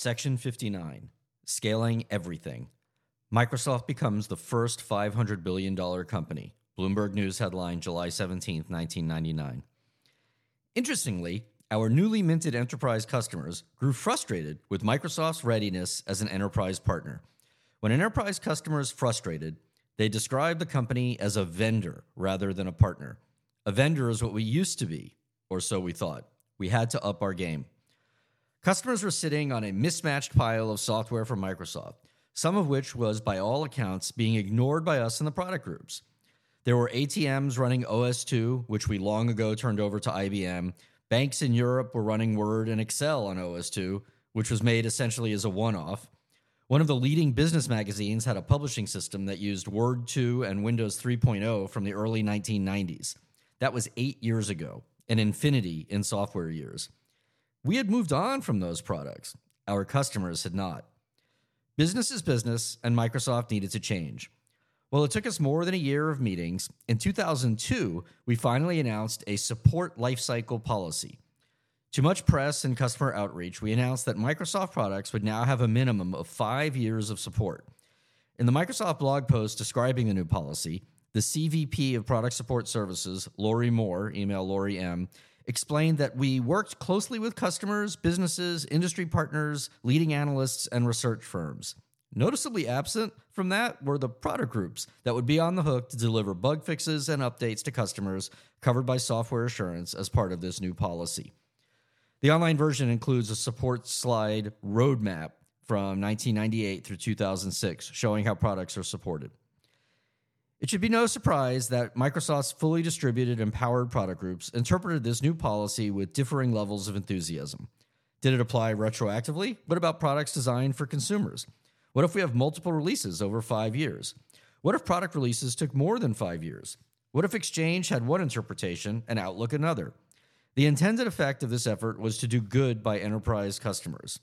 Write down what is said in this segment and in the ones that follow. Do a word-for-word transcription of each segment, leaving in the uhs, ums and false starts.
Section fifty-nine, Scaling Everything. Microsoft becomes the first five hundred billion dollars company. Bloomberg News headline, July seventeenth, nineteen ninety-nine. Interestingly, our newly minted enterprise customers grew frustrated with Microsoft's readiness as an enterprise partner. When an enterprise customer is frustrated, they describe the company as a vendor rather than a partner. A vendor is what we used to be, or so we thought. We had to up our game. Customers were sitting on a mismatched pile of software from Microsoft, some of which was, by all accounts, being ignored by us in the product groups. There were A T Ms running O S two, which we long ago turned over to I B M. Banks in Europe were running Word and Excel on O S two, which was made essentially as a one-off. One of the leading business magazines had a publishing system that used Word two and Windows three point oh from the early nineteen nineties. That was eight years ago, an infinity in software years. We had moved on from those products. Our customers had not. Business is business, and Microsoft needed to change. Well, it took us more than a year of meetings. In two thousand two, we finally announced a support lifecycle policy. To much press and customer outreach, we announced that Microsoft products would now have a minimum of five years of support. In the Microsoft blog post describing the new policy, the C V P of Product Support Services, Lori Moore, email Lori M., explained that we worked closely with customers, businesses, industry partners, leading analysts, and research firms. Noticeably absent from that were the product groups that would be on the hook to deliver bug fixes and updates to customers covered by software assurance as part of this new policy. The online version includes a support slide roadmap from nineteen ninety-eight through two thousand six, showing how products are supported. It should be no surprise that Microsoft's fully distributed and powered product groups interpreted this new policy with differing levels of enthusiasm. Did it apply retroactively? What about products designed for consumers? What if we have multiple releases over five years? What if product releases took more than five years? What if Exchange had one interpretation and Outlook another? The intended effect of this effort was to do good by enterprise customers.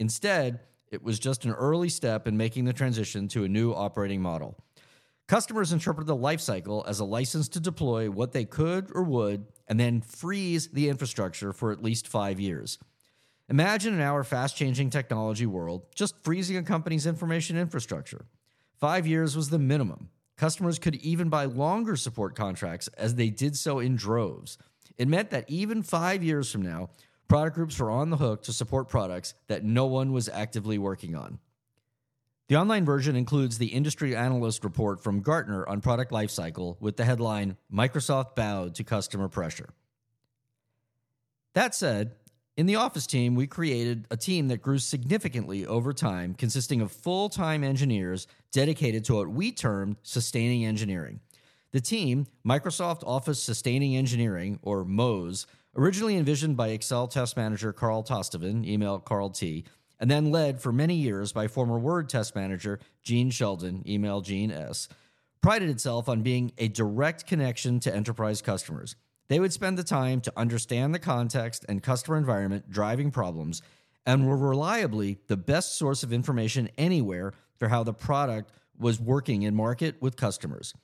Instead, it was just an early step in making the transition to a new operating model. Customers interpreted the lifecycle as a license to deploy what they could or would, and then freeze the infrastructure for at least five years. Imagine in our fast-changing technology world, just freezing a company's information infrastructure. Five years was the minimum. Customers could even buy longer support contracts as they did so in droves. It meant that even five years from now, product groups were on the hook to support products that no one was actively working on. The online version includes the industry analyst report from Gartner on product lifecycle with the headline, Microsoft Bowed to Customer Pressure. That said, in the Office team, we created a team that grew significantly over time, consisting of full-time engineers dedicated to what we termed sustaining engineering. The team, Microsoft Office Sustaining Engineering, or MOSE, originally envisioned by Excel test manager Carl Tostevin, email Carl T., and then led for many years by former Word test manager Gene Sheldon, email Gene S., prided itself on being a direct connection to enterprise customers. They would spend the time to understand the context and customer environment driving problems and were reliably the best source of information anywhere for how the product was working in market with customers.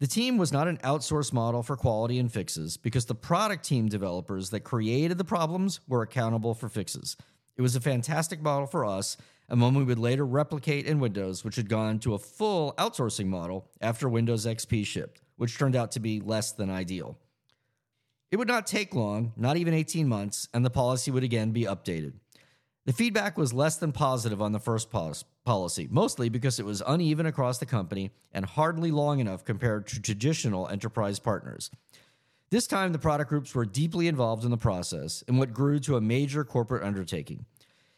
The team was not an outsourced model for quality and fixes because the product team developers that created the problems were accountable for fixes. It was a fantastic model for us, and one we would later replicate in Windows, which had gone to a full outsourcing model after Windows X P shipped, which turned out to be less than ideal. It would not take long, not even eighteen months, and the policy would again be updated. The feedback was less than positive on the first policy, mostly because it was uneven across the company and hardly long enough compared to traditional enterprise partners. This time, the product groups were deeply involved in the process and what grew to a major corporate undertaking.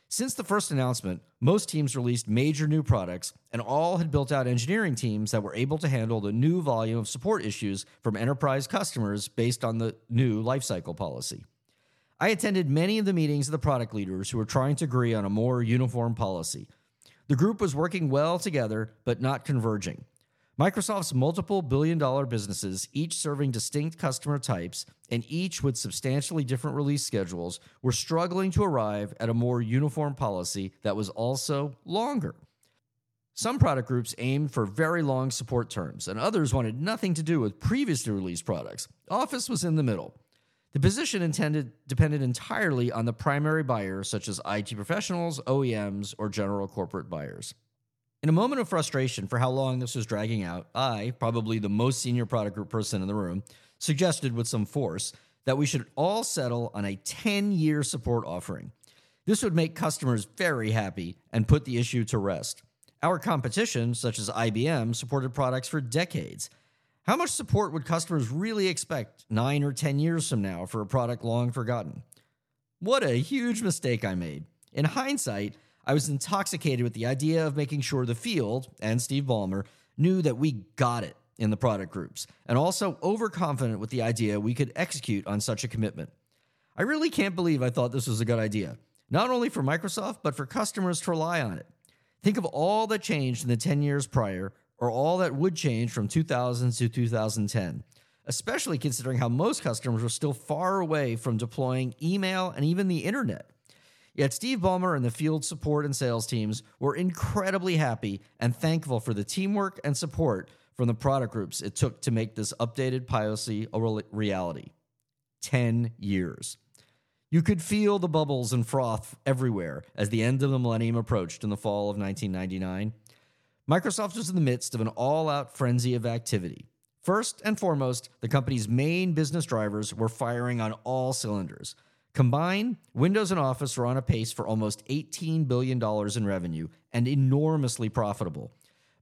Since the first announcement, most teams released major new products, and all had built out engineering teams that were able to handle the new volume of support issues from enterprise customers based on the new lifecycle policy. I attended many of the meetings of the product leaders who were trying to agree on a more uniform policy. The group was working well together, but not converging. Microsoft's multiple billion-dollar businesses, each serving distinct customer types, and each with substantially different release schedules, were struggling to arrive at a more uniform policy that was also longer. Some product groups aimed for very long support terms, and others wanted nothing to do with previously released products. Office was in the middle. The position intended depended entirely on the primary buyer, such as I T professionals, O E Ms, or general corporate buyers. In a moment of frustration for how long this was dragging out, I, probably the most senior product group person in the room, suggested with some force that we should all settle on a ten-year support offering. This would make customers very happy and put the issue to rest. Our competition, such as I B M, supported products for decades. How much support would customers really expect nine or ten years from now for a product long forgotten? What a huge mistake I made. In hindsight, I was intoxicated with the idea of making sure the field, and Steve Ballmer, knew that we got it in the product groups, and also overconfident with the idea we could execute on such a commitment. I really can't believe I thought this was a good idea, not only for Microsoft, but for customers to rely on it. Think of all that changed in the ten years prior, or all that would change from two thousand to two thousand ten, especially considering how most customers were still far away from deploying email and even the internet. Yet Steve Ballmer and the field support and sales teams were incredibly happy and thankful for the teamwork and support from the product groups it took to make this updated policy a reality. Ten years. You could feel the bubbles and froth everywhere as the end of the millennium approached in the fall of nineteen ninety-nine. Microsoft was in the midst of an all-out frenzy of activity. First and foremost, the company's main business drivers were firing on all cylinders. Combined, Windows and Office were on a pace for almost eighteen billion dollars in revenue and enormously profitable.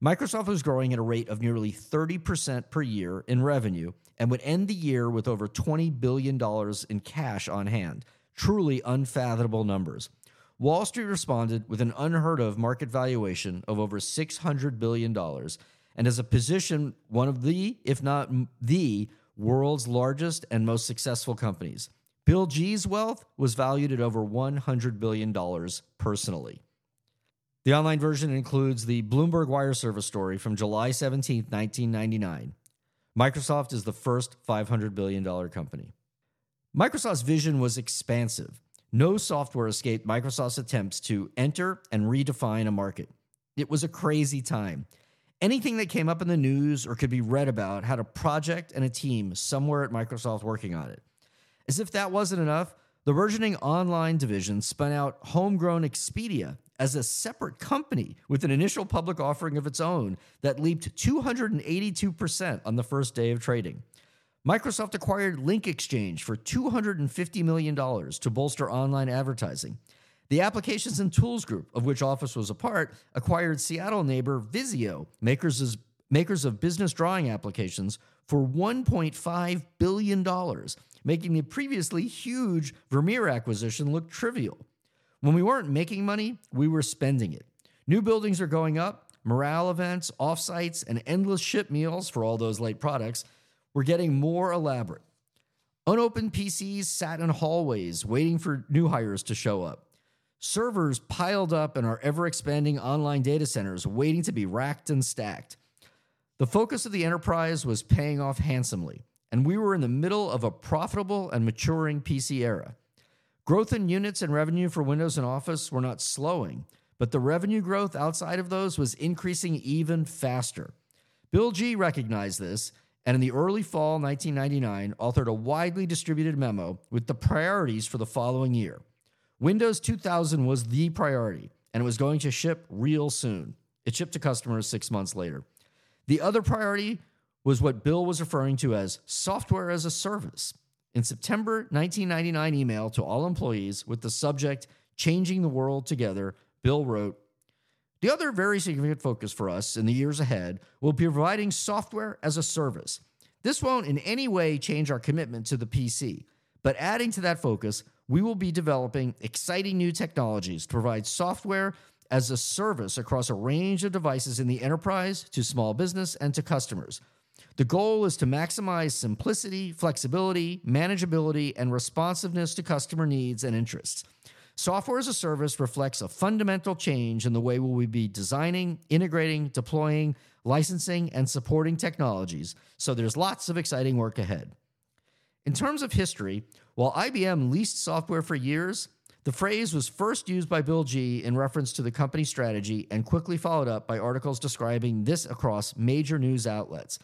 Microsoft was growing at a rate of nearly thirty percent per year in revenue and would end the year with over twenty billion dollars in cash on hand. Truly unfathomable numbers. Wall Street responded with an unheard-of market valuation of over six hundred billion dollars and has a position one of the, if not the, world's largest and most successful companies. Bill Gee's wealth was valued at over one hundred billion dollars personally. The online version includes the Bloomberg Wire Service story from July seventeenth, nineteen ninety-nine. Microsoft is the first five hundred billion dollars company. Microsoft's vision was expansive. No software escaped Microsoft's attempts to enter and redefine a market. It was a crazy time. Anything that came up in the news or could be read about had a project and a team somewhere at Microsoft working on it. As if that wasn't enough, the burgeoning online division spun out homegrown Expedia as a separate company with an initial public offering of its own that leaped two hundred eighty-two percent on the first day of trading. Microsoft acquired LinkExchange for two hundred fifty million dollars to bolster online advertising. The Applications and Tools Group, of which Office was a part, acquired Seattle neighbor Visio, makers of, makers of business drawing applications, for one point five billion dollars, making the previously huge Vermeer acquisition look trivial. When we weren't making money, we were spending it. New buildings are going up, morale events, offsites, and endless ship meals for all those late products were getting more elaborate. Unopened P Cs sat in hallways waiting for new hires to show up. Servers piled up in our ever-expanding online data centers waiting to be racked and stacked. The focus of the enterprise was paying off handsomely, and we were in the middle of a profitable and maturing P C era. Growth in units and revenue for Windows and Office were not slowing, but the revenue growth outside of those was increasing even faster. Bill Gee recognized this, and in the early fall nineteen ninety-nine, authored a widely distributed memo with the priorities for the following year. Windows two thousand was the priority, and it was going to ship real soon. It shipped to customers six months later. The other priority was what Bill was referring to as software as a service. In September nineteen ninety-nine email to all employees with the subject, Changing the World Together, Bill wrote, "The other very significant focus for us in the years ahead will be providing software as a service. This won't in any way change our commitment to the P C, but adding to that focus, we will be developing exciting new technologies to provide software as a service across a range of devices in the enterprise, to small business, and to customers. The goal is to maximize simplicity, flexibility, manageability, and responsiveness to customer needs and interests. Software as a service reflects a fundamental change in the way we will be designing, integrating, deploying, licensing, and supporting technologies, so there's lots of exciting work ahead." In terms of history, while I B M leased software for years, the phrase was first used by Bill Gee in reference to the company strategy and quickly followed up by articles describing this across major news outlets.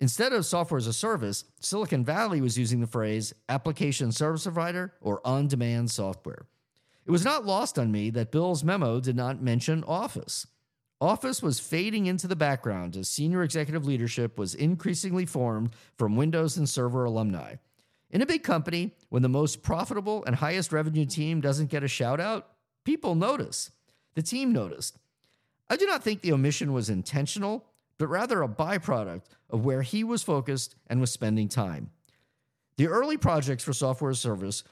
Instead of software as a service, Silicon Valley was using the phrase application service provider or on-demand software. It was not lost on me that Bill's memo did not mention Office. Office was fading into the background as senior executive leadership was increasingly formed from Windows and server alumni. In a big company, when the most profitable and highest revenue team doesn't get a shout-out, people notice. The team noticed. I do not think the omission was intentional, but rather a byproduct of where he was focused and was spending time. The early projects for software as service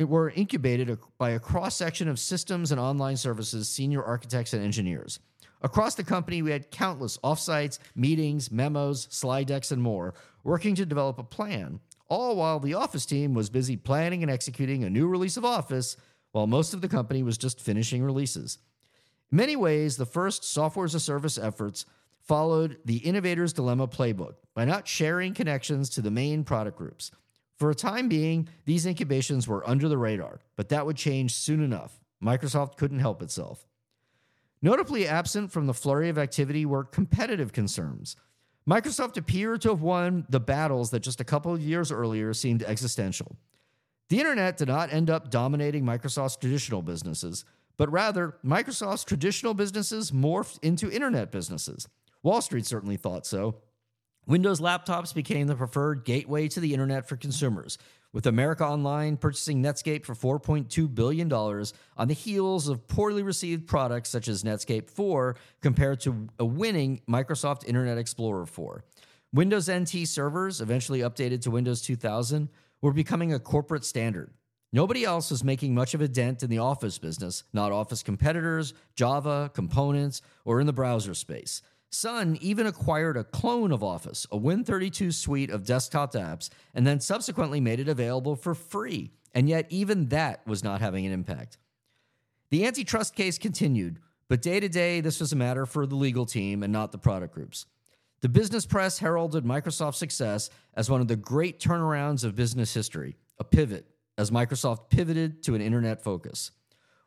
were incubated by a cross-section of systems and online services, senior architects, and engineers. Across the company, we had countless offsites, meetings, memos, slide decks, and more, working to develop a plan, all while the Office team was busy planning and executing a new release of Office, while most of the company was just finishing releases. In many ways, the first software as a service efforts followed the Innovator's Dilemma playbook by not sharing connections to the main product groups. For a time being, these incubations were under the radar, but that would change soon enough. Microsoft couldn't help itself. Notably absent from the flurry of activity were competitive concerns. Microsoft appeared to have won the battles that just a couple of years earlier seemed existential. The internet did not end up dominating Microsoft's traditional businesses, but rather Microsoft's traditional businesses morphed into internet businesses. Wall Street certainly thought so. Windows laptops became the preferred gateway to the internet for consumers, with America Online purchasing Netscape for four point two billion dollars on the heels of poorly received products such as Netscape four compared to a winning Microsoft Internet Explorer four. Windows N T servers, eventually updated to Windows two thousand, were becoming a corporate standard. Nobody else was making much of a dent in the Office business, not Office competitors, Java, components, or in the browser space. Sun even acquired a clone of Office, a Win thirty-two suite of desktop apps, and then subsequently made it available for free. And yet even that was not having an impact. The antitrust case continued, but day to day, this was a matter for the legal team and not the product groups. The business press heralded Microsoft's success as one of the great turnarounds of business history, a pivot, as Microsoft pivoted to an internet focus.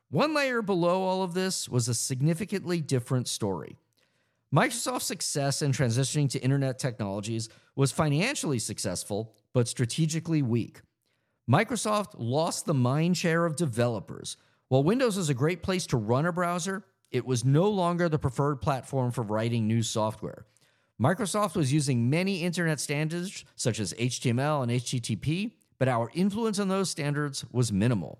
One layer below all of this was a significantly different story. Microsoft's success in transitioning to internet technologies was financially successful, but strategically weak. Microsoft lost the mindshare of developers. While Windows was a great place to run a browser, it was no longer the preferred platform for writing new software. Microsoft was using many internet standards, such as H T M L and H T T P, but our influence on those standards was minimal.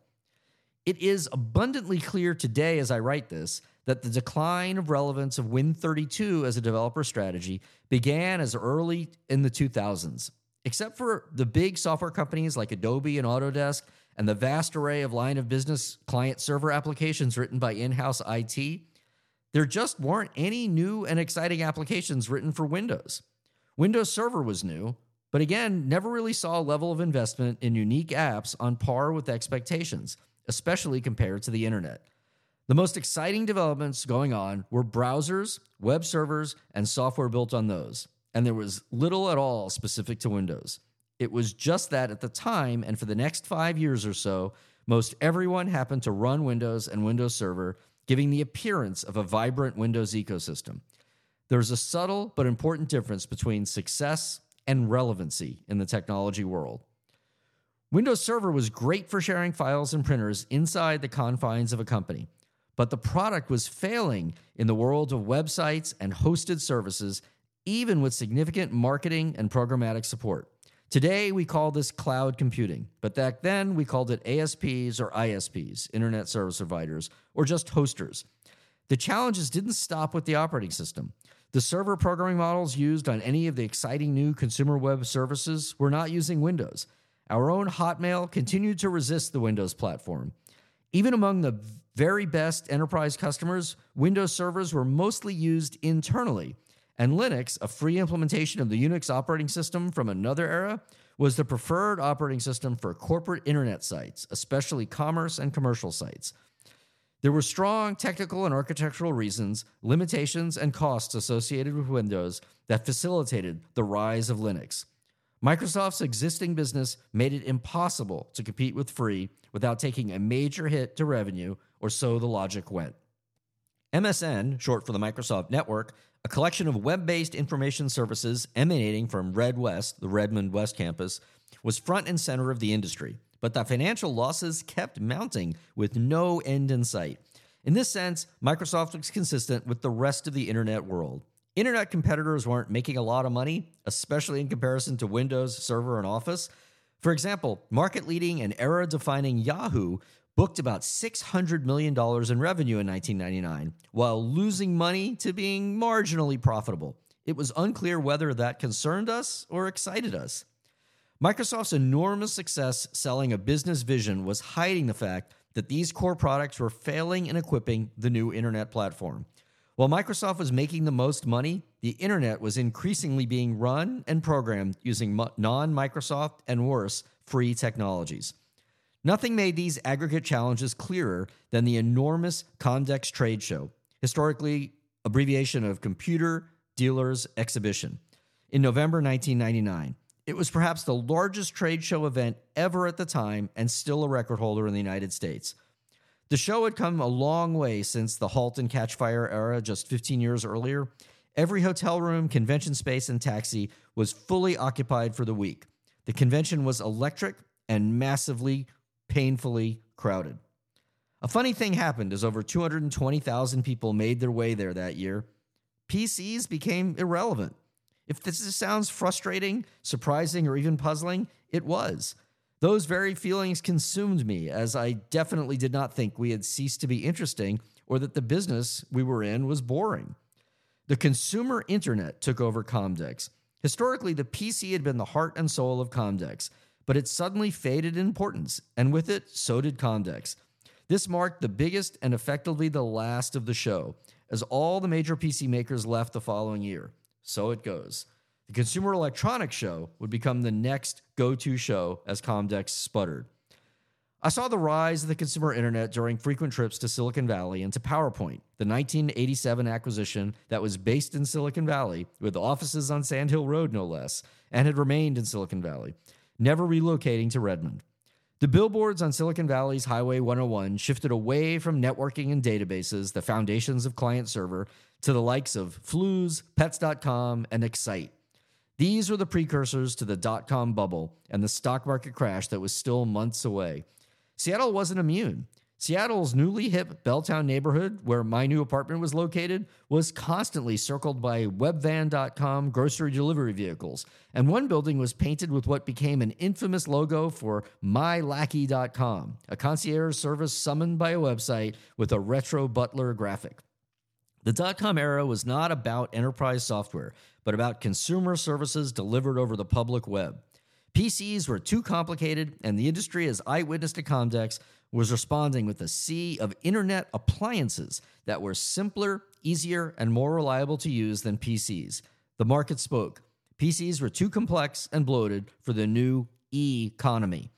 It is abundantly clear today, as I write this, that the decline of relevance of Win thirty-two as a developer strategy began as early in the two thousands. Except for the big software companies like Adobe and Autodesk and the vast array of line of business client-server applications written by in-house I T, there just weren't any new and exciting applications written for Windows. Windows Server was new, but again, never really saw a level of investment in unique apps on par with expectations, especially compared to the internet. The most exciting developments going on were browsers, web servers, and software built on those, and there was little at all specific to Windows. It was just that at the time, and for the next five years or so, most everyone happened to run Windows and Windows Server, giving the appearance of a vibrant Windows ecosystem. There's a subtle but important difference between success and relevancy in the technology world. Windows Server was great for sharing files and printers inside the confines of a company. But the product was failing in the world of websites and hosted services, even with significant marketing and programmatic support. Today, we call this cloud computing, but back then we called it A S Ps or I S Ps, internet service providers, or just hosters. The challenges didn't stop with the operating system. The server programming models used on any of the exciting new consumer web services were not using Windows. Our own Hotmail continued to resist the Windows platform. Even among the very best enterprise customers, Windows servers were mostly used internally, and Linux, a free implementation of the Unix operating system from another era, was the preferred operating system for corporate internet sites, especially commerce and commercial sites. There were strong technical and architectural reasons, limitations, and costs associated with Windows that facilitated the rise of Linux. Microsoft's existing business made it impossible to compete with free without taking a major hit to revenue, or so the logic went. M S N, short for the Microsoft Network, a collection of web-based information services emanating from Red West, the Redmond West campus, was front and center of the industry, but the financial losses kept mounting with no end in sight. In this sense, Microsoft was consistent with the rest of the internet world. Internet competitors weren't making a lot of money, especially in comparison to Windows Server and Office. For example, market-leading and era-defining Yahoo booked about six hundred million dollars in revenue in nineteen ninety-nine, while losing money to being marginally profitable. It was unclear whether that concerned us or excited us. Microsoft's enormous success selling a business vision was hiding the fact that these core products were failing in equipping the new internet platform. While Microsoft was making the most money, the internet was increasingly being run and programmed using non-Microsoft and worse, free technologies. Nothing made these aggregate challenges clearer than the enormous Comdex trade show, historically abbreviation of Computer Dealers Exhibition, in November nineteen ninety-nine. It was perhaps the largest trade show event ever at the time and still a record holder in the United States. The show had come a long way since the halt and catch fire era just fifteen years earlier. Every hotel room, convention space, and taxi was fully occupied for the week. The convention was electric and massively painfully crowded. A funny thing happened as over two hundred twenty thousand people made their way there that year. P Cs became irrelevant. If this sounds frustrating, surprising, or even puzzling, it was. Those very feelings consumed me, as I definitely did not think we had ceased to be interesting or that the business we were in was boring. The consumer internet took over Comdex. Historically, the P C had been the heart and soul of Comdex, but it suddenly faded in importance, and with it, so did Comdex. This marked the biggest and effectively the last of the show, as all the major P C makers left the following year. So it goes. The Consumer Electronics Show would become the next go-to show as Comdex sputtered. I saw the rise of the consumer internet during frequent trips to Silicon Valley and to PowerPoint, the nineteen eighty-seven acquisition that was based in Silicon Valley, with offices on Sand Hill Road no less, and had remained in Silicon Valley, never relocating to Redmond. The billboards on Silicon Valley's Highway one oh one shifted away from networking and databases, the foundations of client-server, to the likes of Flues, Pets dot com, and Excite. These were the precursors to the dot-com bubble and the stock market crash that was still months away. Seattle wasn't immune. Seattle's newly hip Belltown neighborhood, where my new apartment was located, was constantly circled by webvan dot com grocery delivery vehicles, and one building was painted with what became an infamous logo for my lackey dot com, a concierge service summoned by a website with a retro butler graphic. The dot-com era was not about enterprise software, but about consumer services delivered over the public web. P Cs were too complicated, and the industry, as eyewitness to Comdex, was responding with a sea of internet appliances that were simpler, easier, and more reliable to use than P Cs. The market spoke. P Cs were too complex and bloated for the new e-economy.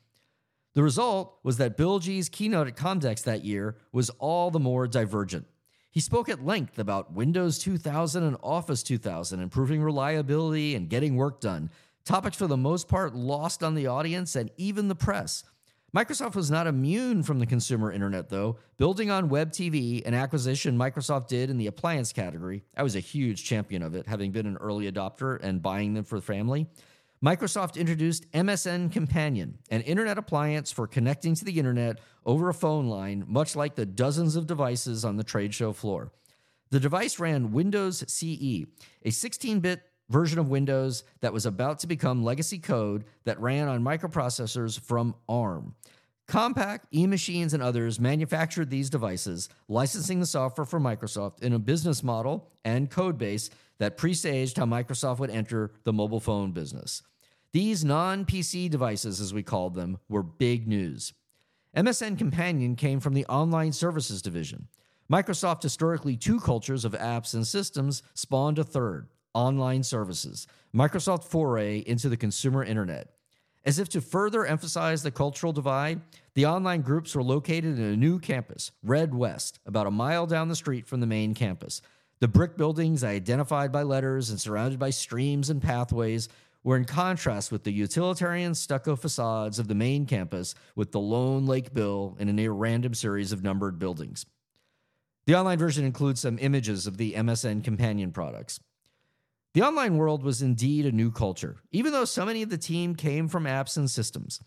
The result was that Bill Gee's keynote at Comdex that year was all the more divergent. He spoke at length about Windows two thousand and Office two thousand, improving reliability and getting work done, topics for the most part lost on the audience and even the press. Microsoft was not immune from the consumer internet, though. Building on Web T V, an acquisition Microsoft did in the appliance category, I was a huge champion of it, having been an early adopter and buying them for the family. Microsoft introduced M S N Companion, an internet appliance for connecting to the internet over a phone line, much like the dozens of devices on the trade show floor. The device ran Windows C E, a sixteen-bit version of Windows that was about to become legacy code that ran on microprocessors from ARM. Compaq, eMachines, and others manufactured these devices, licensing the software from Microsoft in a business model and code base that presaged how Microsoft would enter the mobile phone business. These non-P C devices, as we called them, were big news. M S N Companion came from the online services division. Microsoft historically two cultures of apps and systems spawned a third, online services, Microsoft's foray into the consumer internet. As if to further emphasize the cultural divide, the online groups were located in a new campus, Red West, about a mile down the street from the main campus. The brick buildings, identified by letters and surrounded by streams and pathways, were in contrast with the utilitarian stucco facades of the main campus with the lone Lake Bill in a near-random series of numbered buildings. The online version includes some images of the M S N Companion products. The online world was indeed a new culture, even though so many of the team came from apps and systems.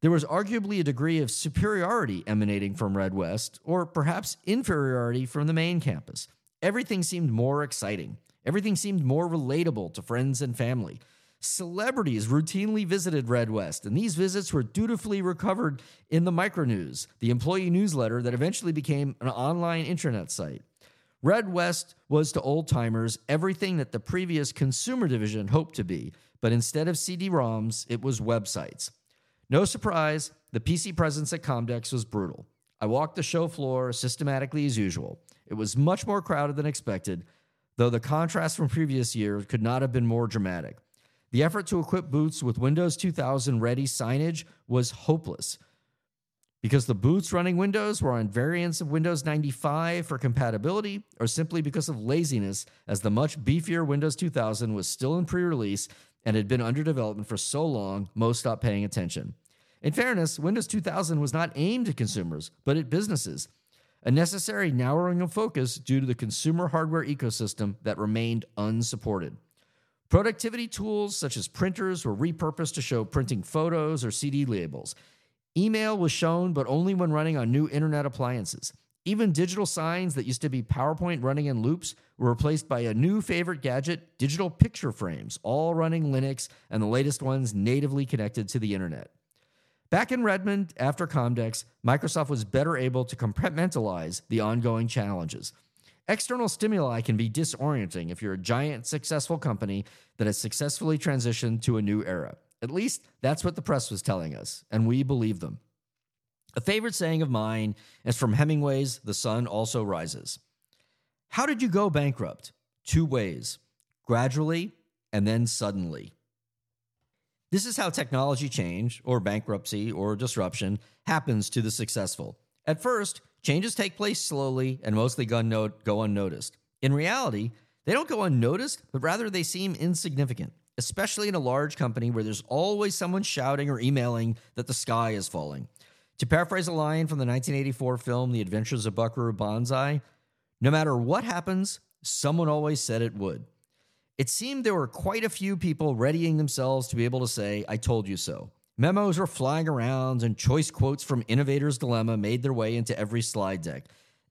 There was arguably a degree of superiority emanating from Red West, or perhaps inferiority from the main campus. Everything seemed more exciting. Everything seemed more relatable to friends and family. Celebrities routinely visited Red West, and these visits were dutifully recovered in the Micronews, the employee newsletter that eventually became an online intranet site. Red West was to old-timers everything that the previous consumer division hoped to be, but instead of C D ROMs, it was websites. No surprise, the P C presence at Comdex was brutal. I walked the show floor systematically as usual. It was much more crowded than expected, though the contrast from previous years could not have been more dramatic. The effort to equip booths with Windows two thousand ready signage was hopeless because the booths running Windows were on variants of Windows ninety-five for compatibility or simply because of laziness, as the much beefier Windows two thousand was still in pre-release and had been under development for so long, most stopped paying attention. In fairness, Windows two thousand was not aimed at consumers, but at businesses, a necessary narrowing of focus due to the consumer hardware ecosystem that remained unsupported. Productivity tools such as printers were repurposed to show printing photos or C D labels. Email was shown, but only when running on new internet appliances. Even digital signs that used to be PowerPoint running in loops were replaced by a new favorite gadget, digital picture frames, all running Linux and the latest ones natively connected to the internet. Back in Redmond, after Comdex, Microsoft was better able to compartmentalize the ongoing challenges. External stimuli can be disorienting if you're a giant, successful company that has successfully transitioned to a new era. At least that's what the press was telling us, and we believe them. A favorite saying of mine is from Hemingway's The Sun Also Rises. How did you go bankrupt? Two ways: gradually and then suddenly. This is how technology change, or bankruptcy, or disruption happens to the successful. At first, changes take place slowly and mostly go unnoticed. In reality, they don't go unnoticed, but rather they seem insignificant, especially in a large company where there's always someone shouting or emailing that the sky is falling. To paraphrase a line from the nineteen eighty-four film The Adventures of Buckaroo Banzai, no matter what happens, someone always said it would. It seemed there were quite a few people readying themselves to be able to say, "I told you so." Memos were flying around, and choice quotes from Innovator's Dilemma made their way into every slide deck.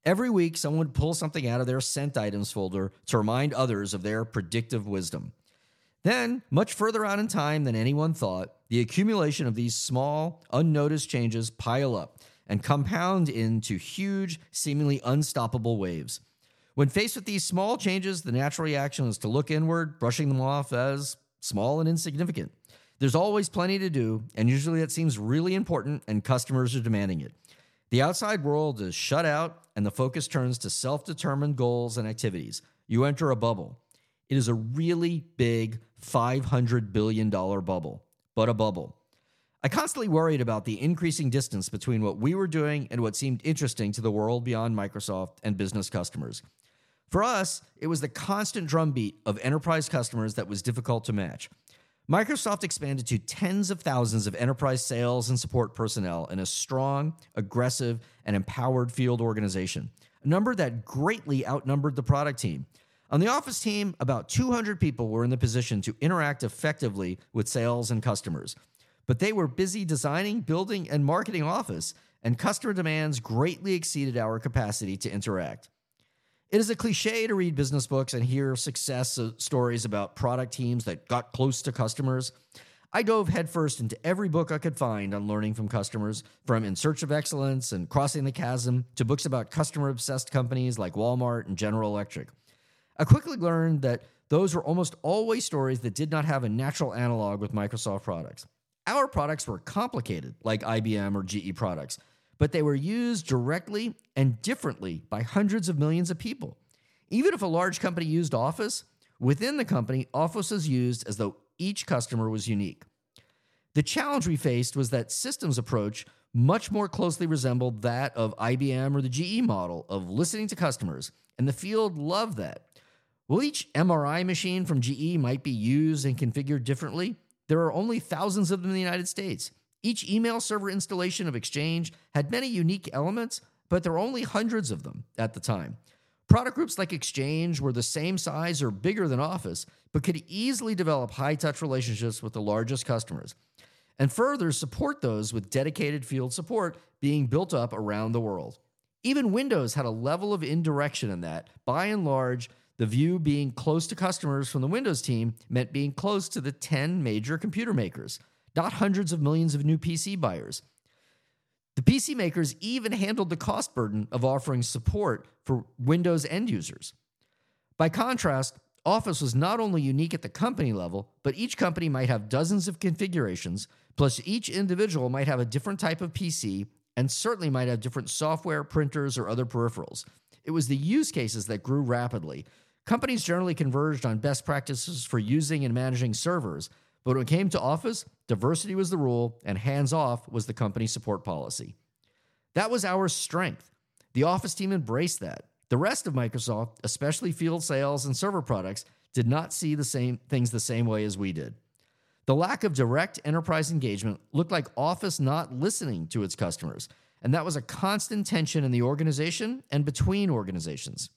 Every week, someone would pull something out of their sent items folder to remind others of their predictive wisdom. Then, much further out in time than anyone thought, the accumulation of these small, unnoticed changes pile up and compound into huge, seemingly unstoppable waves. When faced with these small changes, the natural reaction is to look inward, brushing them off as small and insignificant. There's always plenty to do, and usually that seems really important, and customers are demanding it. The outside world is shut out, and the focus turns to self-determined goals and activities. You enter a bubble. It is a really big five hundred billion dollars bubble, but a bubble. I constantly worried about the increasing distance between what we were doing and what seemed interesting to the world beyond Microsoft and business customers. For us, it was the constant drumbeat of enterprise customers that was difficult to match. Microsoft expanded to tens of thousands of enterprise sales and support personnel in a strong, aggressive, and empowered field organization, a number that greatly outnumbered the product team. On the Office team, about two hundred people were in the position to interact effectively with sales and customers. But they were busy designing, building, and marketing Office, and customer demands greatly exceeded our capacity to interact. It is a cliche to read business books and hear success stories about product teams that got close to customers. I dove headfirst into every book I could find on learning from customers, from In Search of Excellence and Crossing the Chasm to books about customer-obsessed companies like Walmart and General Electric. I quickly learned that those were almost always stories that did not have a natural analog with Microsoft products. Our products were complicated, like I B M or G E products, but they were used directly and differently by hundreds of millions of people. Even if a large company used Office, within the company, Office was used as though each customer was unique. The challenge we faced was that systems approach much more closely resembled that of I B M or the G E model of listening to customers, and the field loved that. While each M R I machine from G E might be used and configured differently, there are only thousands of them in the United States. Each email server installation of Exchange had many unique elements, but there were only hundreds of them at the time. Product groups like Exchange were the same size or bigger than Office, but could easily develop high-touch relationships with the largest customers, and further support those with dedicated field support being built up around the world. Even Windows had a level of indirection in that, by and large, the view being close to customers from the Windows team meant being close to the ten major computer makers, not hundreds of millions of new P C buyers. The P C makers even handled the cost burden of offering support for Windows end users. By contrast, Office was not only unique at the company level, but each company might have dozens of configurations, plus each individual might have a different type of P C and certainly might have different software, printers, or other peripherals. It was the use cases that grew rapidly. Companies generally converged on best practices for using and managing servers, but when it came to Office, diversity was the rule and hands-off was the company support policy. That was our strength. The Office team embraced that. The rest of Microsoft, especially field sales and server products, did not see the same things the same way as we did. The lack of direct enterprise engagement looked like Office not listening to its customers, and that was a constant tension in the organization and between organizations.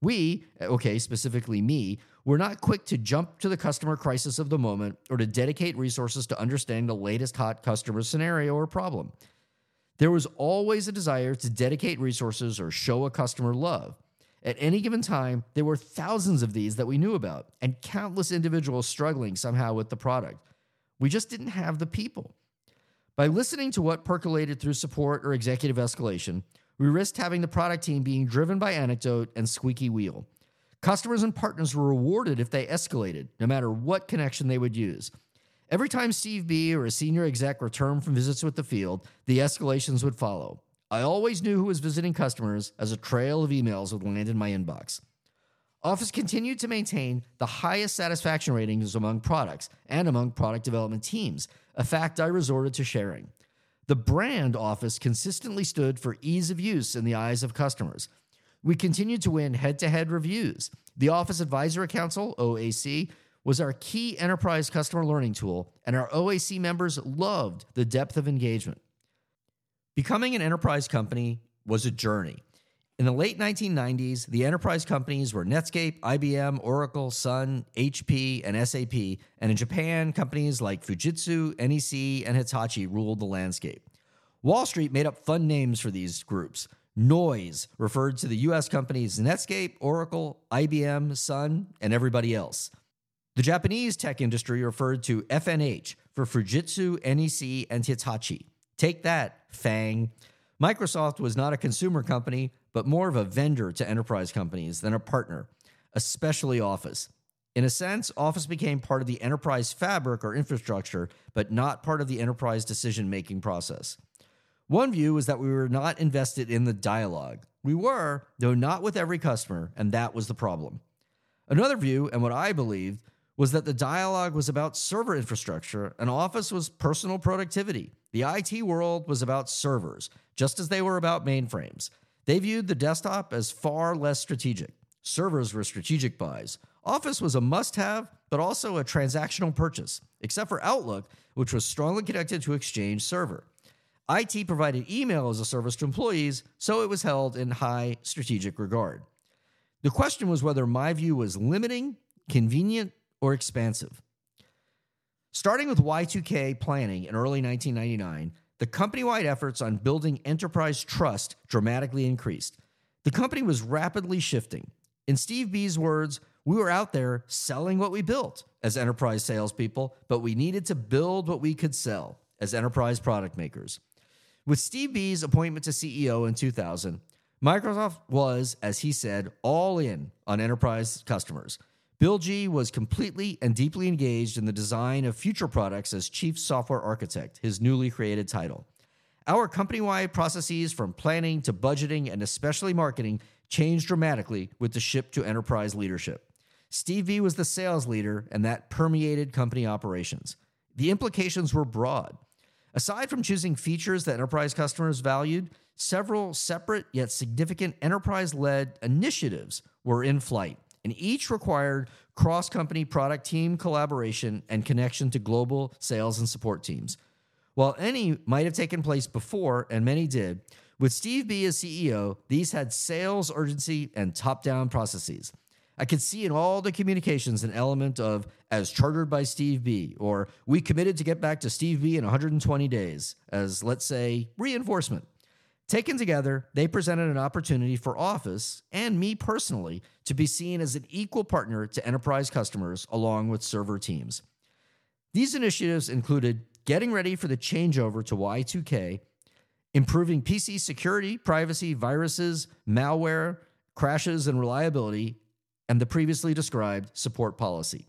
We, okay, specifically me, were not quick to jump to the customer crisis of the moment or to dedicate resources to understanding the latest hot customer scenario or problem. There was always a desire to dedicate resources or show a customer love. At any given time, there were thousands of these that we knew about and countless individuals struggling somehow with the product. We just didn't have the people. By listening to what percolated through support or executive escalation, we risked having the product team being driven by anecdote and squeaky wheel. Customers and partners were rewarded if they escalated, no matter what connection they would use. Every time Steve B or a senior exec returned from visits with the field, the escalations would follow. I always knew who was visiting customers as a trail of emails would land in my inbox. Office continued to maintain the highest satisfaction ratings among products and among product development teams, a fact I resorted to sharing. The brand Office consistently stood for ease of use in the eyes of customers. We continued to win head-to-head reviews. The Office Advisory Council, O A C, was our key enterprise customer learning tool, and our O A C members loved the depth of engagement. Becoming an enterprise company was a journey. In the late nineteen nineties, the enterprise companies were Netscape, I B M, Oracle, Sun, H P, and S A P, and in Japan, companies like Fujitsu, N E C, and Hitachi ruled the landscape. Wall Street made up fun names for these groups. Noise referred to the U S companies Netscape, Oracle, I B M, Sun, and everybody else. The Japanese tech industry referred to F N H for Fujitsu, N E C, and Hitachi. Take that, Fang. Microsoft was not a consumer company, but more of a vendor to enterprise companies than a partner, especially Office. In a sense, Office became part of the enterprise fabric or infrastructure, but not part of the enterprise decision-making process. One view was that we were not invested in the dialogue. We were, though not with every customer, and that was the problem. Another view, and what I believed, was that the dialogue was about server infrastructure and Office was personal productivity. The I T world was about servers, just as they were about mainframes. They viewed the desktop as far less strategic. Servers were strategic buys. Office was a must-have, but also a transactional purchase, except for Outlook, which was strongly connected to Exchange Server. I T provided email as a service to employees, so it was held in high strategic regard. The question was whether my view was limiting, convenient, or expansive. Starting with Y two K planning in early nineteen ninety-nine, the company-wide efforts on building enterprise trust dramatically increased. The company was rapidly shifting. In Steve B's words, we were out there selling what we built as enterprise salespeople, but we needed to build what we could sell as enterprise product makers. With Steve B's appointment to C E O in two thousand, Microsoft was, as he said, all in on enterprise customers. Bill G was completely and deeply engaged in the design of future products as Chief Software Architect, his newly created title. Our company-wide processes from planning to budgeting and especially marketing changed dramatically with the shift to enterprise leadership. Steve V was the sales leader, and that permeated company operations. The implications were broad. Aside from choosing features that enterprise customers valued, several separate yet significant enterprise-led initiatives were in flight, and each required cross-company product team collaboration and connection to global sales and support teams. While any might have taken place before, and many did, With Steve B as C E O, these had sales, urgency, and top-down processes. I could see in all the communications an element of as chartered by Steve B, or we committed to get back to Steve B in one hundred twenty days as, let's say, reinforcement. Taken together, they presented an opportunity for Office and me personally to be seen as an equal partner to enterprise customers along with server teams. These initiatives included getting ready for the changeover to Y two K, improving P C security, privacy, viruses, malware, crashes, and reliability, and the previously described support policy.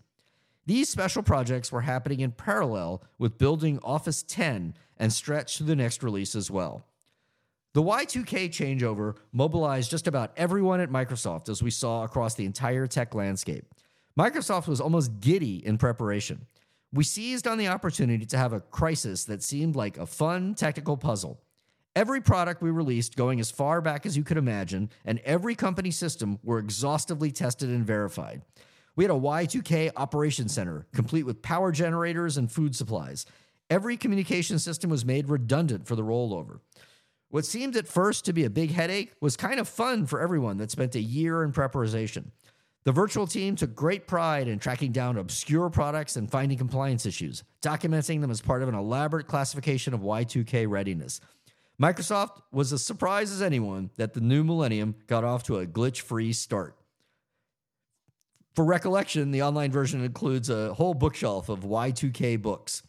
These special projects were happening in parallel with building Office ten and stretched to the next release as well. The Y two K changeover mobilized just about everyone at Microsoft, as we saw across the entire tech landscape. Microsoft was almost giddy in preparation. We seized on the opportunity to have a crisis that seemed like a fun technical puzzle. Every product we released, going as far back as you could imagine, and every company system were exhaustively tested and verified. We had a Y two K operations center, complete with power generators and food supplies. Every communication system was made redundant for the rollover. What seemed at first to be a big headache was kind of fun for everyone that spent a year in preparation. The virtual team took great pride in tracking down obscure products and finding compliance issues, documenting them as part of an elaborate classification of Y two K readiness. Microsoft was as surprised as anyone that the new millennium got off to a glitch-free start. For recollection, the online version includes a whole bookshelf of Y two K books.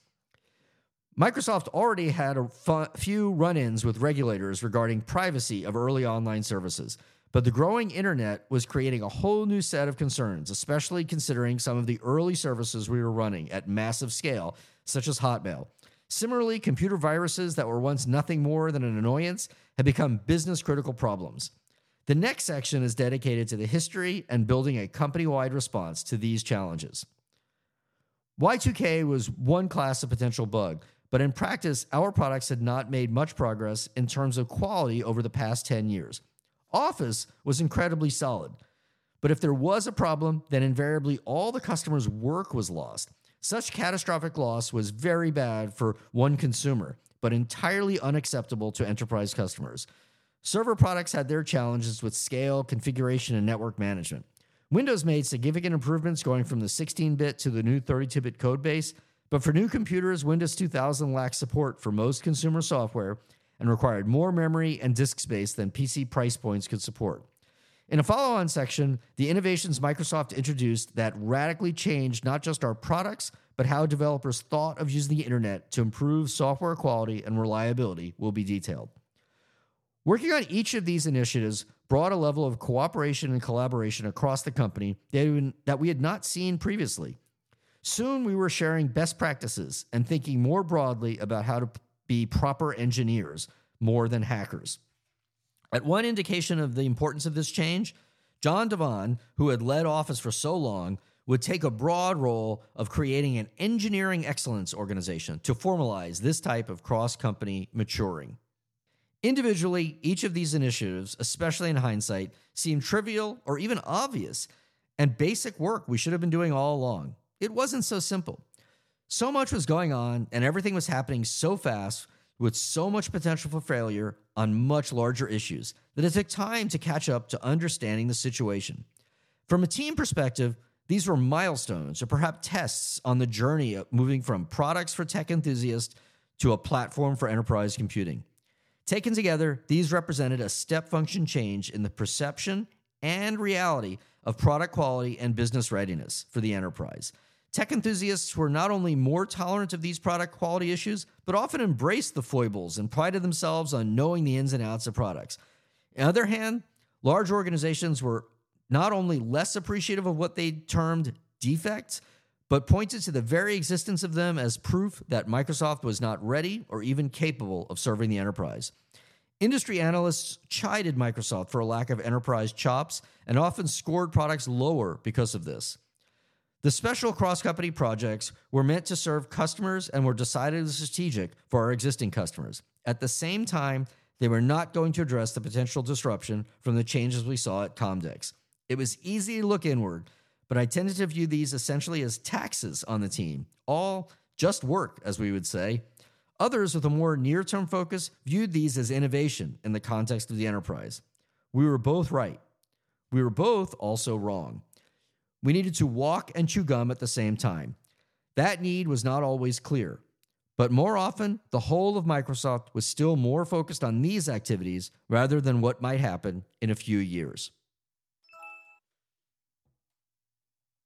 Microsoft already had a few run-ins with regulators regarding privacy of early online services, but the growing internet was creating a whole new set of concerns, especially considering some of the early services we were running at massive scale, such as Hotmail. Similarly, computer viruses that were once nothing more than an annoyance have become business-critical problems. The next section is dedicated to the history and building a company-wide response to these challenges. Y two K was one class of potential bug, but in practice, our products had not made much progress in terms of quality over the past ten years. Office was incredibly solid, but if there was a problem, then invariably all the customers' work was lost. Such catastrophic loss was very bad for one consumer, but entirely unacceptable to enterprise customers. Server products had their challenges with scale, configuration, and network management. Windows made significant improvements going from the sixteen-bit to the new thirty-two-bit codebase, but for new computers, Windows two thousand lacked support for most consumer software and required more memory and disk space than P C price points could support. In a follow-on section, the innovations Microsoft introduced that radically changed not just our products, but how developers thought of using the internet to improve software quality and reliability will be detailed. Working on each of these initiatives brought a level of cooperation and collaboration across the company that we had not seen previously. Soon we were sharing best practices and thinking more broadly about how to be proper engineers more than hackers. At one indication of the importance of this change, John Devon, who had led Office for so long, would take a broad role of creating an engineering excellence organization to formalize this type of cross-company maturing. Individually, each of these initiatives, especially in hindsight, seemed trivial or even obvious and basic work we should have been doing all along. It wasn't so simple. So much was going on and everything was happening so fast with so much potential for failure on much larger issues that it took time to catch up to understanding the situation. From a team perspective, these were milestones or perhaps tests on the journey of moving from products for tech enthusiasts to a platform for enterprise computing. Taken together, these represented a step function change in the perception and reality of product quality and business readiness for the enterprise. Tech enthusiasts were not only more tolerant of these product quality issues, but often embraced the foibles and prided themselves on knowing the ins and outs of products. On the other hand, large organizations were not only less appreciative of what they termed defects, but pointed to the very existence of them as proof that Microsoft was not ready or even capable of serving the enterprise. Industry analysts chided Microsoft for a lack of enterprise chops and often scored products lower because of this. The special cross-company projects were meant to serve customers and were decidedly strategic for our existing customers. At the same time, they were not going to address the potential disruption from the changes we saw at Comdex. It was easy to look inward, but I tended to view these essentially as taxes on the team. All just work, as we would say. Others with a more near-term focus viewed these as innovation in the context of the enterprise. We were both right. We were both also wrong. We needed to walk and chew gum at the same time. That need was not always clear. But more often, the whole of Microsoft was still more focused on these activities rather than what might happen in a few years.